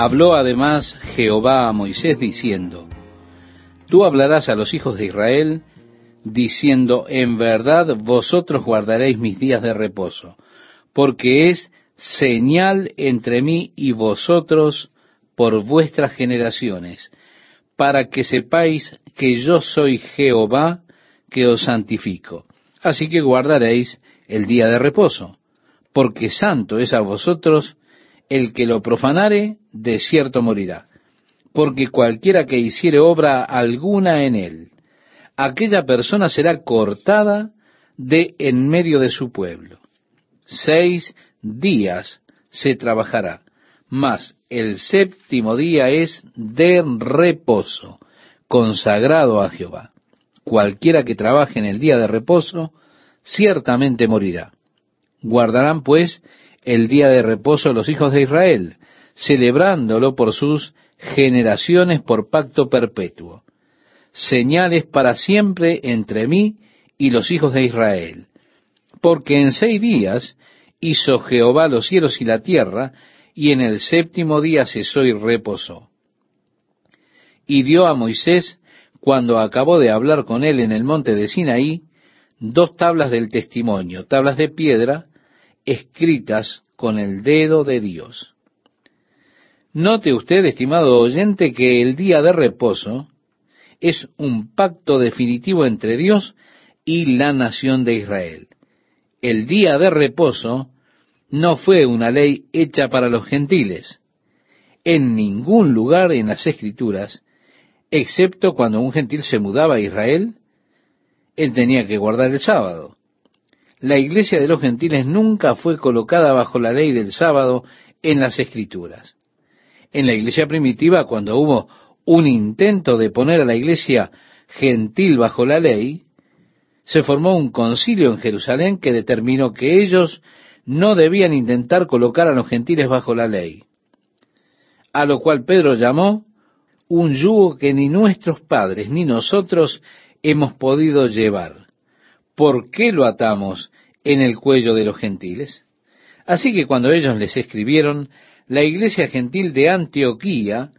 Habló además Jehová a Moisés diciendo, Tú hablarás a los hijos de Israel, diciendo, En verdad vosotros guardaréis mis días de reposo, porque es señal entre mí y vosotros por vuestras generaciones, para que sepáis que yo soy Jehová, que os santifico. Así que guardaréis el día de reposo, porque santo es a vosotros, el que lo profanare, de cierto morirá. Porque cualquiera que hiciere obra alguna en él, aquella persona será cortada de en medio de su pueblo. 6 días se trabajará, mas el 7º día es de reposo, consagrado a Jehová. Cualquiera que trabaje en el día de reposo, ciertamente morirá. Guardarán, pues, el día de reposo los hijos de Israel, celebrándolo por sus generaciones por pacto perpetuo. Señales para siempre entre mí y los hijos de Israel. Porque en 6 días hizo Jehová los cielos y la tierra, y en el 7º día cesó y reposó. Y dio a Moisés, cuando acabó de hablar con él en el monte de Sinaí, 2 tablas del testimonio, tablas de piedra, escritas con el dedo de Dios. Note usted, estimado oyente, que el día de reposo es un pacto definitivo entre Dios y la nación de Israel. El día de reposo no fue una ley hecha para los gentiles, en ningún lugar en las Escrituras, excepto cuando un gentil se mudaba a Israel, él tenía que guardar el sábado. La iglesia de los gentiles nunca fue colocada bajo la ley del sábado en las Escrituras. En la iglesia primitiva, cuando hubo un intento de poner a la iglesia gentil bajo la ley, se formó un concilio en Jerusalén que determinó que ellos no debían intentar colocar a los gentiles bajo la ley, a lo cual Pedro llamó un yugo que ni nuestros padres ni nosotros hemos podido llevar. ¿Por qué lo atamos en el cuello de los gentiles? Así que cuando ellos les escribieron, la iglesia gentil de Antioquía,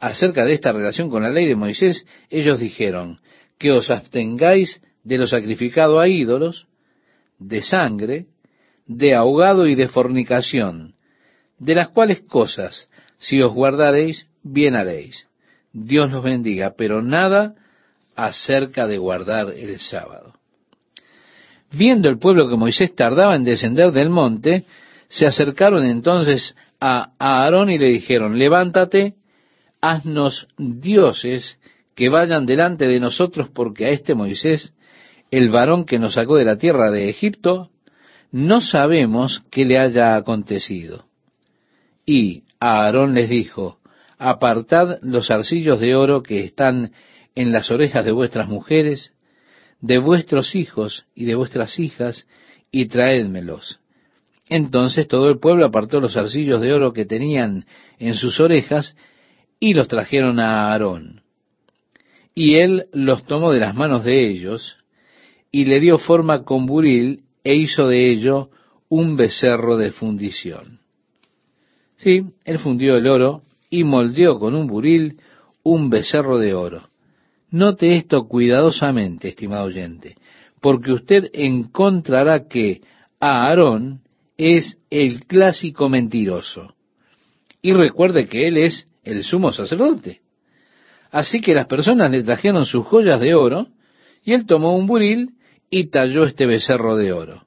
acerca de esta relación con la ley de Moisés, ellos dijeron, que os abstengáis de lo sacrificado a ídolos, de sangre, de ahogado y de fornicación, de las cuales cosas, si os guardaréis, bien haréis. Dios los bendiga, pero nada acerca de guardar el sábado. Viendo el pueblo que Moisés tardaba en descender del monte, se acercaron entonces a Aarón y le dijeron, levántate, haznos dioses que vayan delante de nosotros, porque a este Moisés, el varón que nos sacó de la tierra de Egipto, no sabemos qué le haya acontecido. Y Aarón les dijo, apartad los zarcillos de oro que están en las orejas de vuestras mujeres, de vuestros hijos y de vuestras hijas, y traédmelos. Entonces todo el pueblo apartó los zarcillos de oro que tenían en sus orejas, y los trajeron a Aarón. Y él los tomó de las manos de ellos, y le dio forma con buril, e hizo de ello un becerro de fundición. Sí, él fundió el oro, y moldeó con un buril un becerro de oro. Note esto cuidadosamente, estimado oyente, porque usted encontrará que Aarón es el clásico mentiroso. Y recuerde que él es el sumo sacerdote. Así que las personas le trajeron sus joyas de oro, y él tomó un buril y talló este becerro de oro.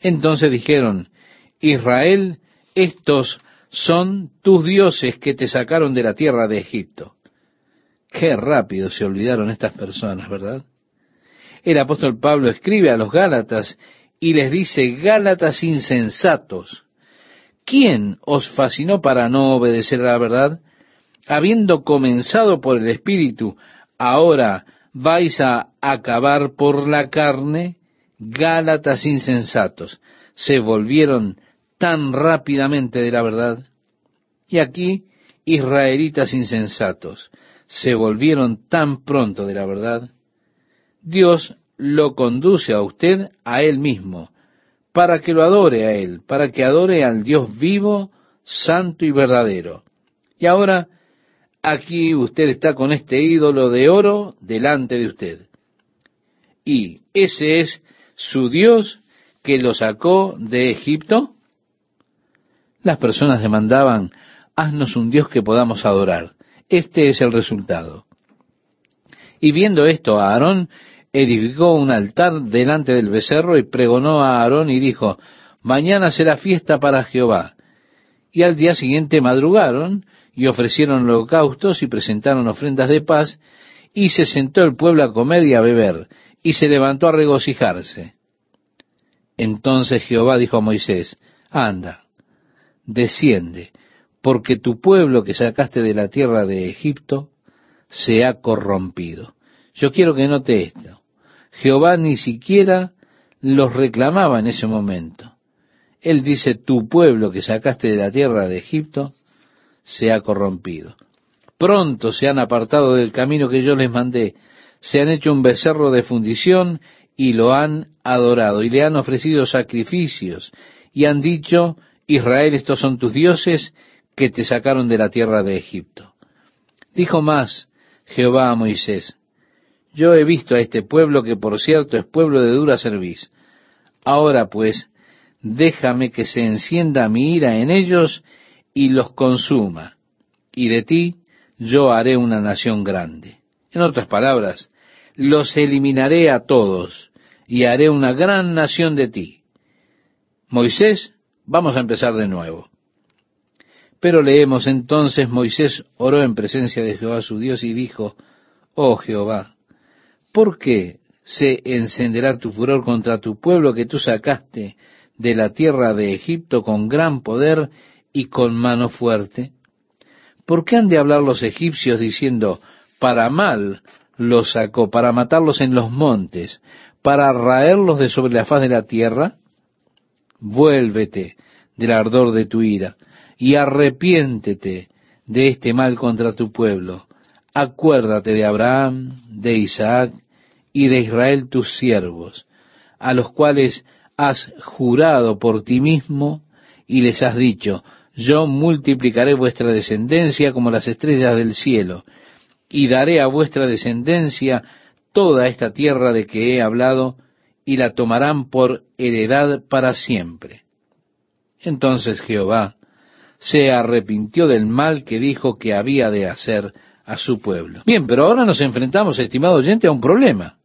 Entonces dijeron, Israel, estos son tus dioses que te sacaron de la tierra de Egipto. Qué rápido se olvidaron estas personas, ¿verdad? El apóstol Pablo escribe a los Gálatas y les dice, Gálatas insensatos, ¿quién os fascinó para no obedecer a la verdad? Habiendo comenzado por el Espíritu, ahora vais a acabar por la carne. Gálatas insensatos, se volvieron tan rápidamente de la verdad. Y aquí, israelitas insensatos, se volvieron tan pronto de la verdad. Dios lo conduce a usted a Él mismo, para que lo adore a Él, para que adore al Dios vivo, santo y verdadero. Y ahora, aquí usted está con este ídolo de oro delante de usted. Y ese es su Dios que lo sacó de Egipto. Las personas demandaban, haznos un Dios que podamos adorar. Este es el resultado. Y viendo esto, Aarón edificó un altar delante del becerro y pregonó a Aarón y dijo, mañana será fiesta para Jehová. Y al día siguiente madrugaron y ofrecieron holocaustos y presentaron ofrendas de paz, y se sentó el pueblo a comer y a beber, y se levantó a regocijarse. Entonces Jehová dijo a Moisés, anda, desciende, porque tu pueblo que sacaste de la tierra de Egipto se ha corrompido. Yo quiero que note esto. Jehová ni siquiera los reclamaba en ese momento. Él dice, tu pueblo que sacaste de la tierra de Egipto se ha corrompido. Pronto se han apartado del camino que yo les mandé. Se han hecho un becerro de fundición y lo han adorado. Y le han ofrecido sacrificios. Y han dicho, Israel, estos son tus dioses que te sacaron de la tierra de Egipto. Dijo más Jehová a Moisés, yo he visto a este pueblo que por cierto es pueblo de dura cerviz. Ahora pues, déjame que se encienda mi ira en ellos y los consuma, y de ti yo haré una nación grande. En otras palabras, los eliminaré a todos, y haré una gran nación de ti. Moisés, vamos a empezar de nuevo. Pero leemos, entonces Moisés oró en presencia de Jehová su Dios y dijo, oh Jehová, ¿por qué se encenderá tu furor contra tu pueblo que tú sacaste de la tierra de Egipto con gran poder y con mano fuerte? ¿Por qué han de hablar los egipcios diciendo, para mal los sacó, para matarlos en los montes, para raerlos de sobre la faz de la tierra? Vuélvete del ardor de tu ira, y arrepiéntete de este mal contra tu pueblo. Acuérdate de Abraham, de Isaac y de Israel tus siervos, a los cuales has jurado por ti mismo y les has dicho, yo multiplicaré vuestra descendencia como las estrellas del cielo, y daré a vuestra descendencia toda esta tierra de que he hablado, y la tomarán por heredad para siempre. Entonces Jehová se arrepintió del mal que dijo que había de hacer a su pueblo. Bien, pero ahora nos enfrentamos, estimado oyente, a un problema,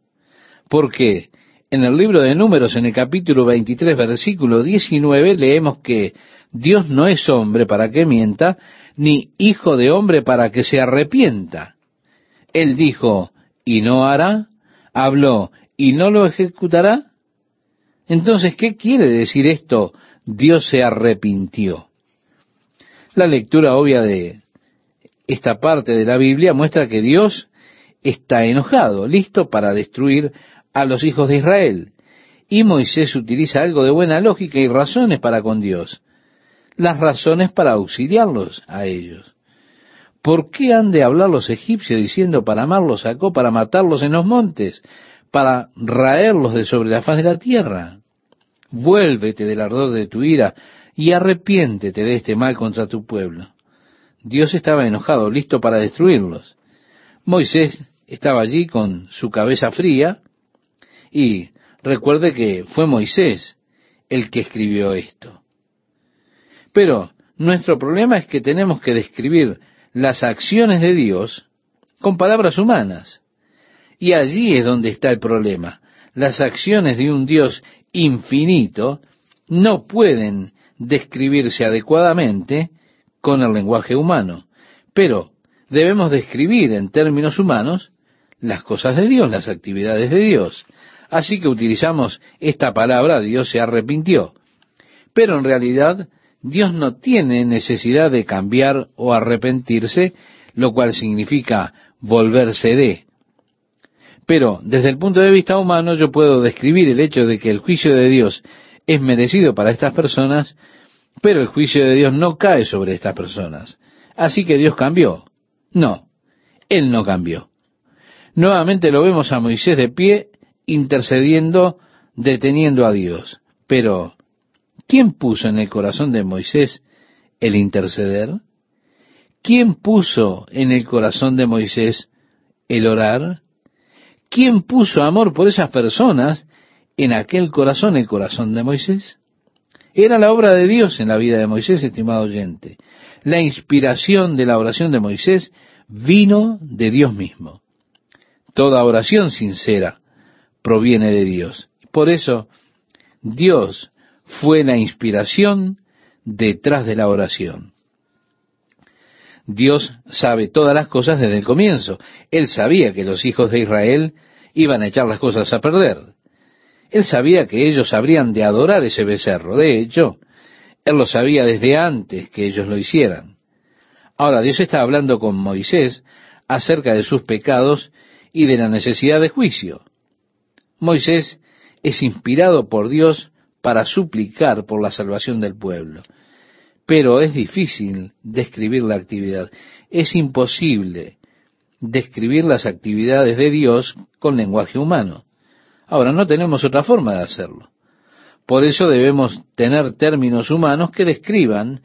porque en el libro de Números, en el capítulo 23, versículo 19, leemos que Dios no es hombre para que mienta, ni hijo de hombre para que se arrepienta. Él dijo, ¿y no hará? Habló, ¿y no lo ejecutará? Entonces, ¿qué quiere decir esto? Dios se arrepintió. La lectura obvia de esta parte de la Biblia muestra que Dios está enojado, listo para destruir a los hijos de Israel. Y Moisés utiliza algo de buena lógica y razones para con Dios. Las razones para auxiliarlos a ellos. ¿Por qué han de hablar los egipcios diciendo para mal los sacó, para matarlos en los montes, para raerlos de sobre la faz de la tierra? Vuélvete del ardor de tu ira y arrepiéntete de este mal contra tu pueblo. Dios estaba enojado, listo para destruirlos. Moisés estaba allí con su cabeza fría, y recuerde que fue Moisés el que escribió esto. Pero nuestro problema es que tenemos que describir las acciones de Dios con palabras humanas. Y allí es donde está el problema. Las acciones de un Dios infinito no pueden describirse adecuadamente con el lenguaje humano. Pero debemos describir en términos humanos las cosas de Dios, las actividades de Dios. Así que utilizamos esta palabra, Dios se arrepintió. Pero en realidad, Dios no tiene necesidad de cambiar o arrepentirse, lo cual significa volverse de. Pero desde el punto de vista humano yo puedo describir el hecho de que el juicio de Dios es merecido para estas personas, pero el juicio de Dios no cae sobre estas personas. Así que Dios cambió. No, Él no cambió. Nuevamente lo vemos a Moisés de pie, intercediendo, deteniendo a Dios. Pero ¿quién puso en el corazón de Moisés el interceder? ¿Quién puso en el corazón de Moisés el orar? ¿Quién puso amor por esas personas en aquel corazón, el corazón de Moisés? Era la obra de Dios en la vida de Moisés, estimado oyente. La inspiración de la oración de Moisés vino de Dios mismo. Toda oración sincera proviene de Dios. Por eso, Dios fue la inspiración detrás de la oración. Dios sabe todas las cosas desde el comienzo. Él sabía que los hijos de Israel iban a echar las cosas a perder. Él sabía que ellos habrían de adorar ese becerro. De hecho, Él lo sabía desde antes que ellos lo hicieran. Ahora, Dios está hablando con Moisés acerca de sus pecados y de la necesidad de juicio. Moisés es inspirado por Dios para suplicar por la salvación del pueblo. Pero es difícil describir la actividad. Es imposible describir las actividades de Dios con lenguaje humano. Ahora, no tenemos otra forma de hacerlo. Por eso debemos tener términos humanos que describan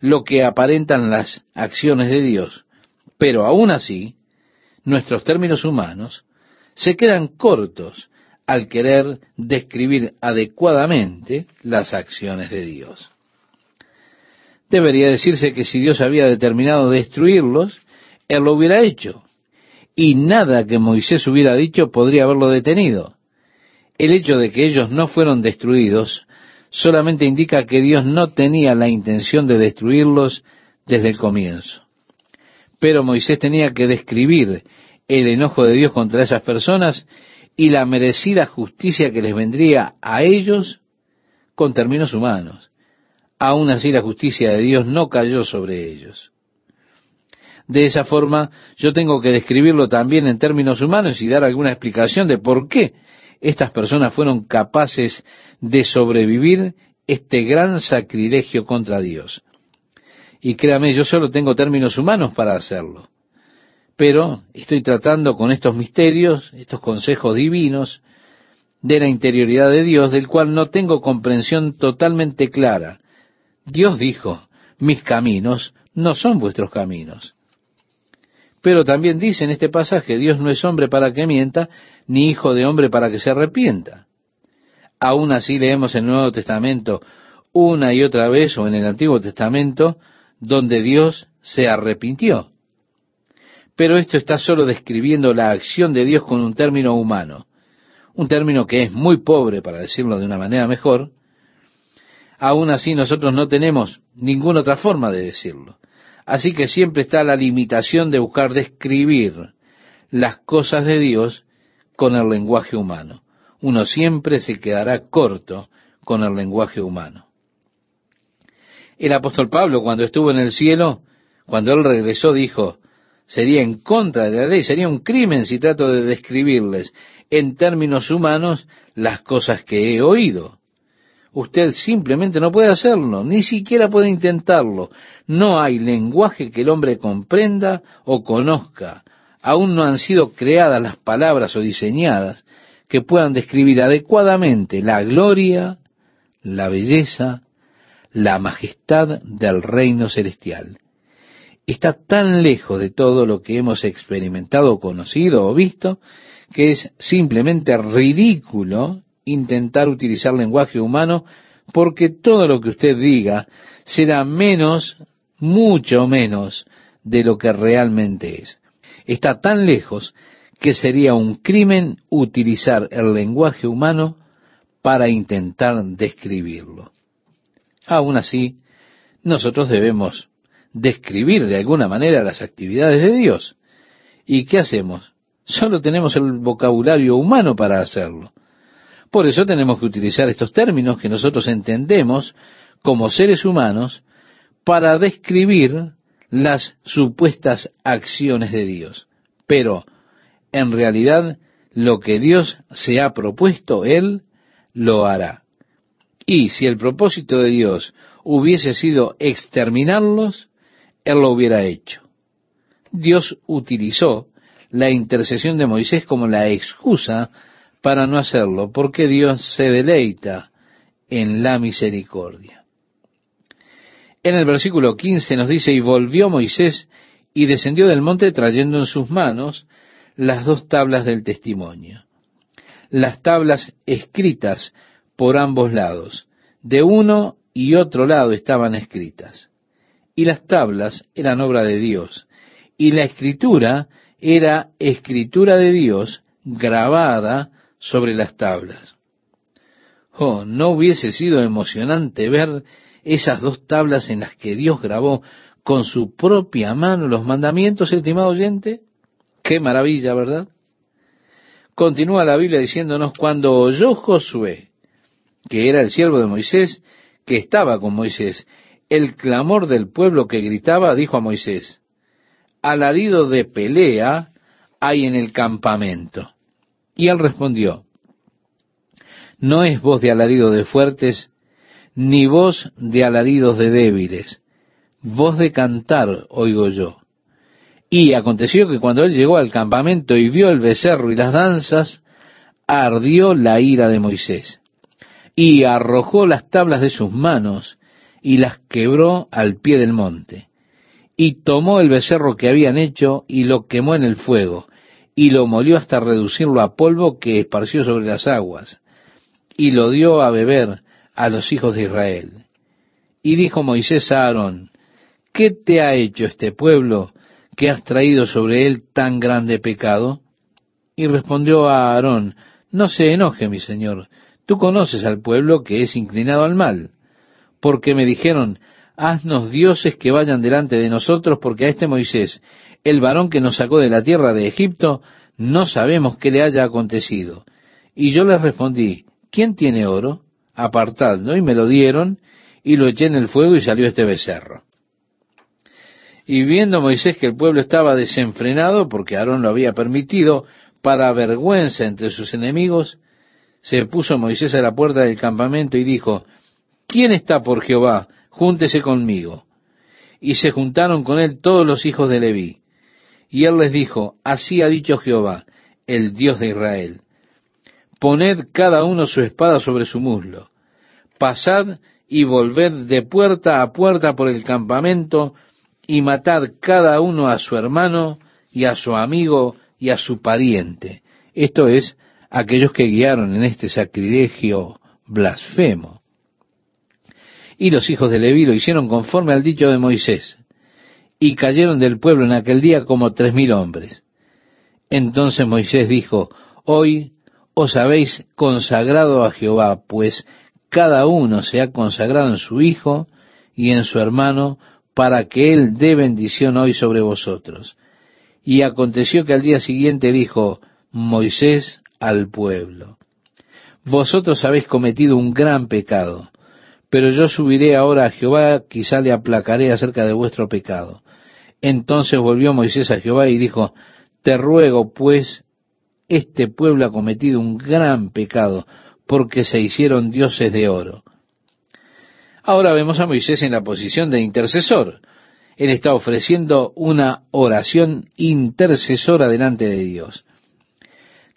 lo que aparentan las acciones de Dios. Pero aún así, nuestros términos humanos se quedan cortos al querer describir adecuadamente las acciones de Dios. Debería decirse que si Dios había determinado destruirlos, Él lo hubiera hecho, y nada que Moisés hubiera dicho podría haberlo detenido. El hecho de que ellos no fueron destruidos solamente indica que Dios no tenía la intención de destruirlos desde el comienzo. Pero Moisés tenía que describir el enojo de Dios contra esas personas y la merecida justicia que les vendría a ellos con términos humanos. Aún así, la justicia de Dios no cayó sobre ellos. De esa forma, yo tengo que describirlo también en términos humanos y dar alguna explicación de por qué estas personas fueron capaces de sobrevivir este gran sacrilegio contra Dios. Y créame, yo solo tengo términos humanos para hacerlo. Pero estoy tratando con estos misterios, estos consejos divinos, de la interioridad de Dios, del cual no tengo comprensión totalmente clara. Dios dijo, mis caminos no son vuestros caminos. Pero también dice en este pasaje, Dios no es hombre para que mienta, ni hijo de hombre para que se arrepienta. Aún así leemos en el Nuevo Testamento una y otra vez, o en el Antiguo Testamento, donde Dios se arrepintió. Pero esto está solo describiendo la acción de Dios con un término humano, un término que es muy pobre, para decirlo de una manera mejor. Aún así nosotros no tenemos ninguna otra forma de decirlo. Así que siempre está la limitación de buscar describir las cosas de Dios con el lenguaje humano. Uno siempre se quedará corto con el lenguaje humano. El apóstol Pablo, cuando estuvo en el cielo, cuando él regresó, dijo, sería en contra de la ley, sería un crimen si trato de describirles en términos humanos las cosas que he oído. Usted simplemente no puede hacerlo, ni siquiera puede intentarlo. No hay lenguaje que el hombre comprenda o conozca. Aún no han sido creadas las palabras o diseñadas que puedan describir adecuadamente la gloria, la belleza, la majestad del reino celestial. Está tan lejos de todo lo que hemos experimentado, conocido o visto, que es simplemente ridículo intentar utilizar lenguaje humano, porque todo lo que usted diga será menos, mucho menos, de lo que realmente es. Está tan lejos que sería un crimen utilizar el lenguaje humano para intentar describirlo. Aún así, nosotros debemos describir de alguna manera las actividades de Dios. ¿Y qué hacemos? Solo tenemos el vocabulario humano para hacerlo. Por eso tenemos que utilizar estos términos que nosotros entendemos como seres humanos para describir las supuestas acciones de Dios. Pero, en realidad, lo que Dios se ha propuesto, Él lo hará. Y si el propósito de Dios hubiese sido exterminarlos, Él lo hubiera hecho. Dios utilizó la intercesión de Moisés como la excusa para no hacerlo, porque Dios se deleita en la misericordia. En el versículo 15 nos dice, y volvió Moisés y descendió del monte trayendo en sus manos las dos tablas del testimonio. Las tablas escritas por ambos lados, de uno y otro lado estaban escritas. Y las tablas eran obra de Dios, y la escritura era escritura de Dios grabada sobre las tablas. Oh, ¿no hubiese sido emocionante ver esas dos tablas en las que Dios grabó con su propia mano los mandamientos, estimado oyente? ¡Qué maravilla!, ¿verdad? Continúa la Biblia diciéndonos, cuando oyó Josué, que era el siervo de Moisés, que estaba con Moisés, el clamor del pueblo que gritaba, dijo a Moisés, alarido de pelea hay en el campamento. Y él respondió, no es voz de alarido de fuertes, ni voz de alaridos de débiles, voz de cantar oigo yo. Y aconteció que cuando él llegó al campamento y vio el becerro y las danzas, ardió la ira de Moisés, y arrojó las tablas de sus manos, y las quebró al pie del monte. Y tomó el becerro que habían hecho, y lo quemó en el fuego, y lo molió hasta reducirlo a polvo que esparció sobre las aguas, y lo dio a beber a los hijos de Israel. Y dijo Moisés a Aarón, ¿qué te ha hecho este pueblo que has traído sobre él tan grande pecado? Y respondió a Aarón, no se enoje, mi señor, tú conoces al pueblo que es inclinado al mal, porque me dijeron, haznos dioses que vayan delante de nosotros, porque a este Moisés, el varón que nos sacó de la tierra de Egipto, no sabemos qué le haya acontecido. Y yo les respondí, ¿quién tiene oro? Apartadlo, y me lo dieron, y lo eché en el fuego y salió este becerro. Y viendo Moisés que el pueblo estaba desenfrenado, porque Aarón lo había permitido, para vergüenza entre sus enemigos, se puso Moisés a la puerta del campamento y dijo, ¿quién está por Jehová? Júntese conmigo. Y se juntaron con él todos los hijos de Leví. Y él les dijo, así ha dicho Jehová, el Dios de Israel, poned cada uno su espada sobre su muslo, pasad y volved de puerta a puerta por el campamento, y matad cada uno a su hermano, y a su amigo, y a su pariente. Esto es, aquellos que guiaron en este sacrilegio blasfemo. Y los hijos de Leví lo hicieron conforme al dicho de Moisés, y cayeron del pueblo en aquel día como 3,000 hombres. Entonces Moisés dijo, hoy os habéis consagrado a Jehová, pues cada uno se ha consagrado en su hijo y en su hermano, para que él dé bendición hoy sobre vosotros. Y aconteció que al día siguiente dijo Moisés al pueblo, vosotros habéis cometido un gran pecado, pero yo subiré ahora a Jehová, quizá le aplacaré acerca de vuestro pecado. Entonces volvió Moisés a Jehová y dijo, te ruego pues, este pueblo ha cometido un gran pecado, porque se hicieron dioses de oro. Ahora vemos a Moisés en la posición de intercesor. Él está ofreciendo una oración intercesora delante de Dios.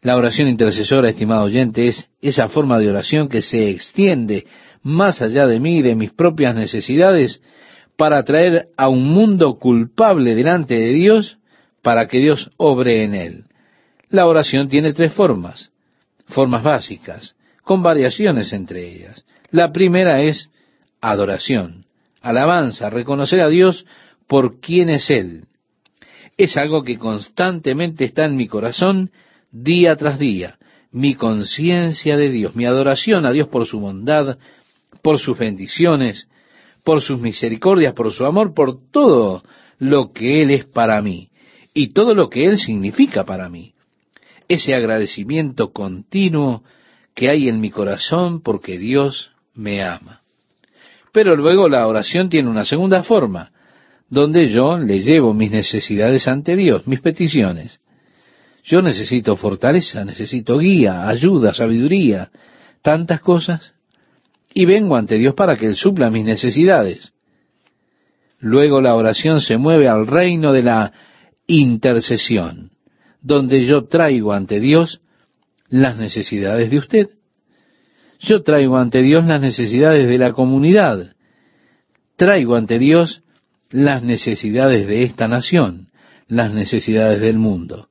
La oración intercesora, estimado oyente, es esa forma de oración que se extiende más allá de mí y de mis propias necesidades para traer a un mundo culpable delante de Dios para que Dios obre en él. La oración tiene tres formas básicas, con variaciones entre ellas. La primera es adoración, alabanza, reconocer a Dios por quién es Él. Es algo que constantemente está en mi corazón día tras día, mi conciencia de Dios, mi adoración a Dios por su bondad, por sus bendiciones, por sus misericordias, por su amor, por todo lo que Él es para mí y todo lo que Él significa para mí. Ese agradecimiento continuo que hay en mi corazón porque Dios me ama. Pero luego la oración tiene una segunda forma, donde yo le llevo mis necesidades ante Dios, mis peticiones. Yo necesito fortaleza, necesito guía, ayuda, sabiduría, tantas cosas, y vengo ante Dios para que Él supla mis necesidades. Luego la oración se mueve al reino de la intercesión, donde yo traigo ante Dios las necesidades de usted. Yo traigo ante Dios las necesidades de la comunidad, traigo ante Dios las necesidades de esta nación, las necesidades del mundo.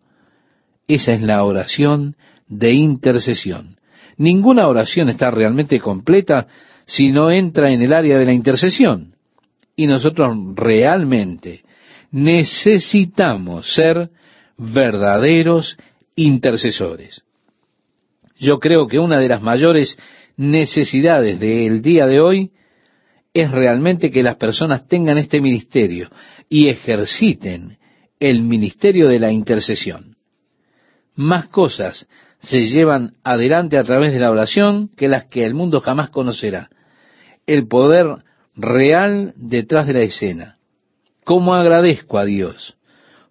Esa es la oración de intercesión. Ninguna oración está realmente completa si no entra en el área de la intercesión. Y nosotros realmente necesitamos ser verdaderos intercesores. Yo creo que una de las mayores necesidades del día de hoy es realmente que las personas tengan este ministerio y ejerciten el ministerio de la intercesión. Más cosas se llevan adelante a través de la oración que las que el mundo jamás conocerá. El poder real detrás de la escena. ¿Cómo agradezco a Dios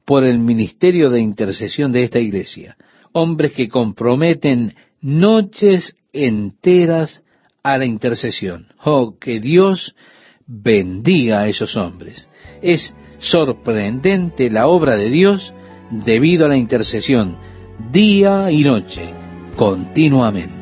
por el ministerio de intercesión de esta iglesia? Hombres que comprometen noches enteras a la intercesión. Oh, que Dios bendiga a esos hombres. Es sorprendente la obra de Dios debido a la intercesión, día y noche, continuamente.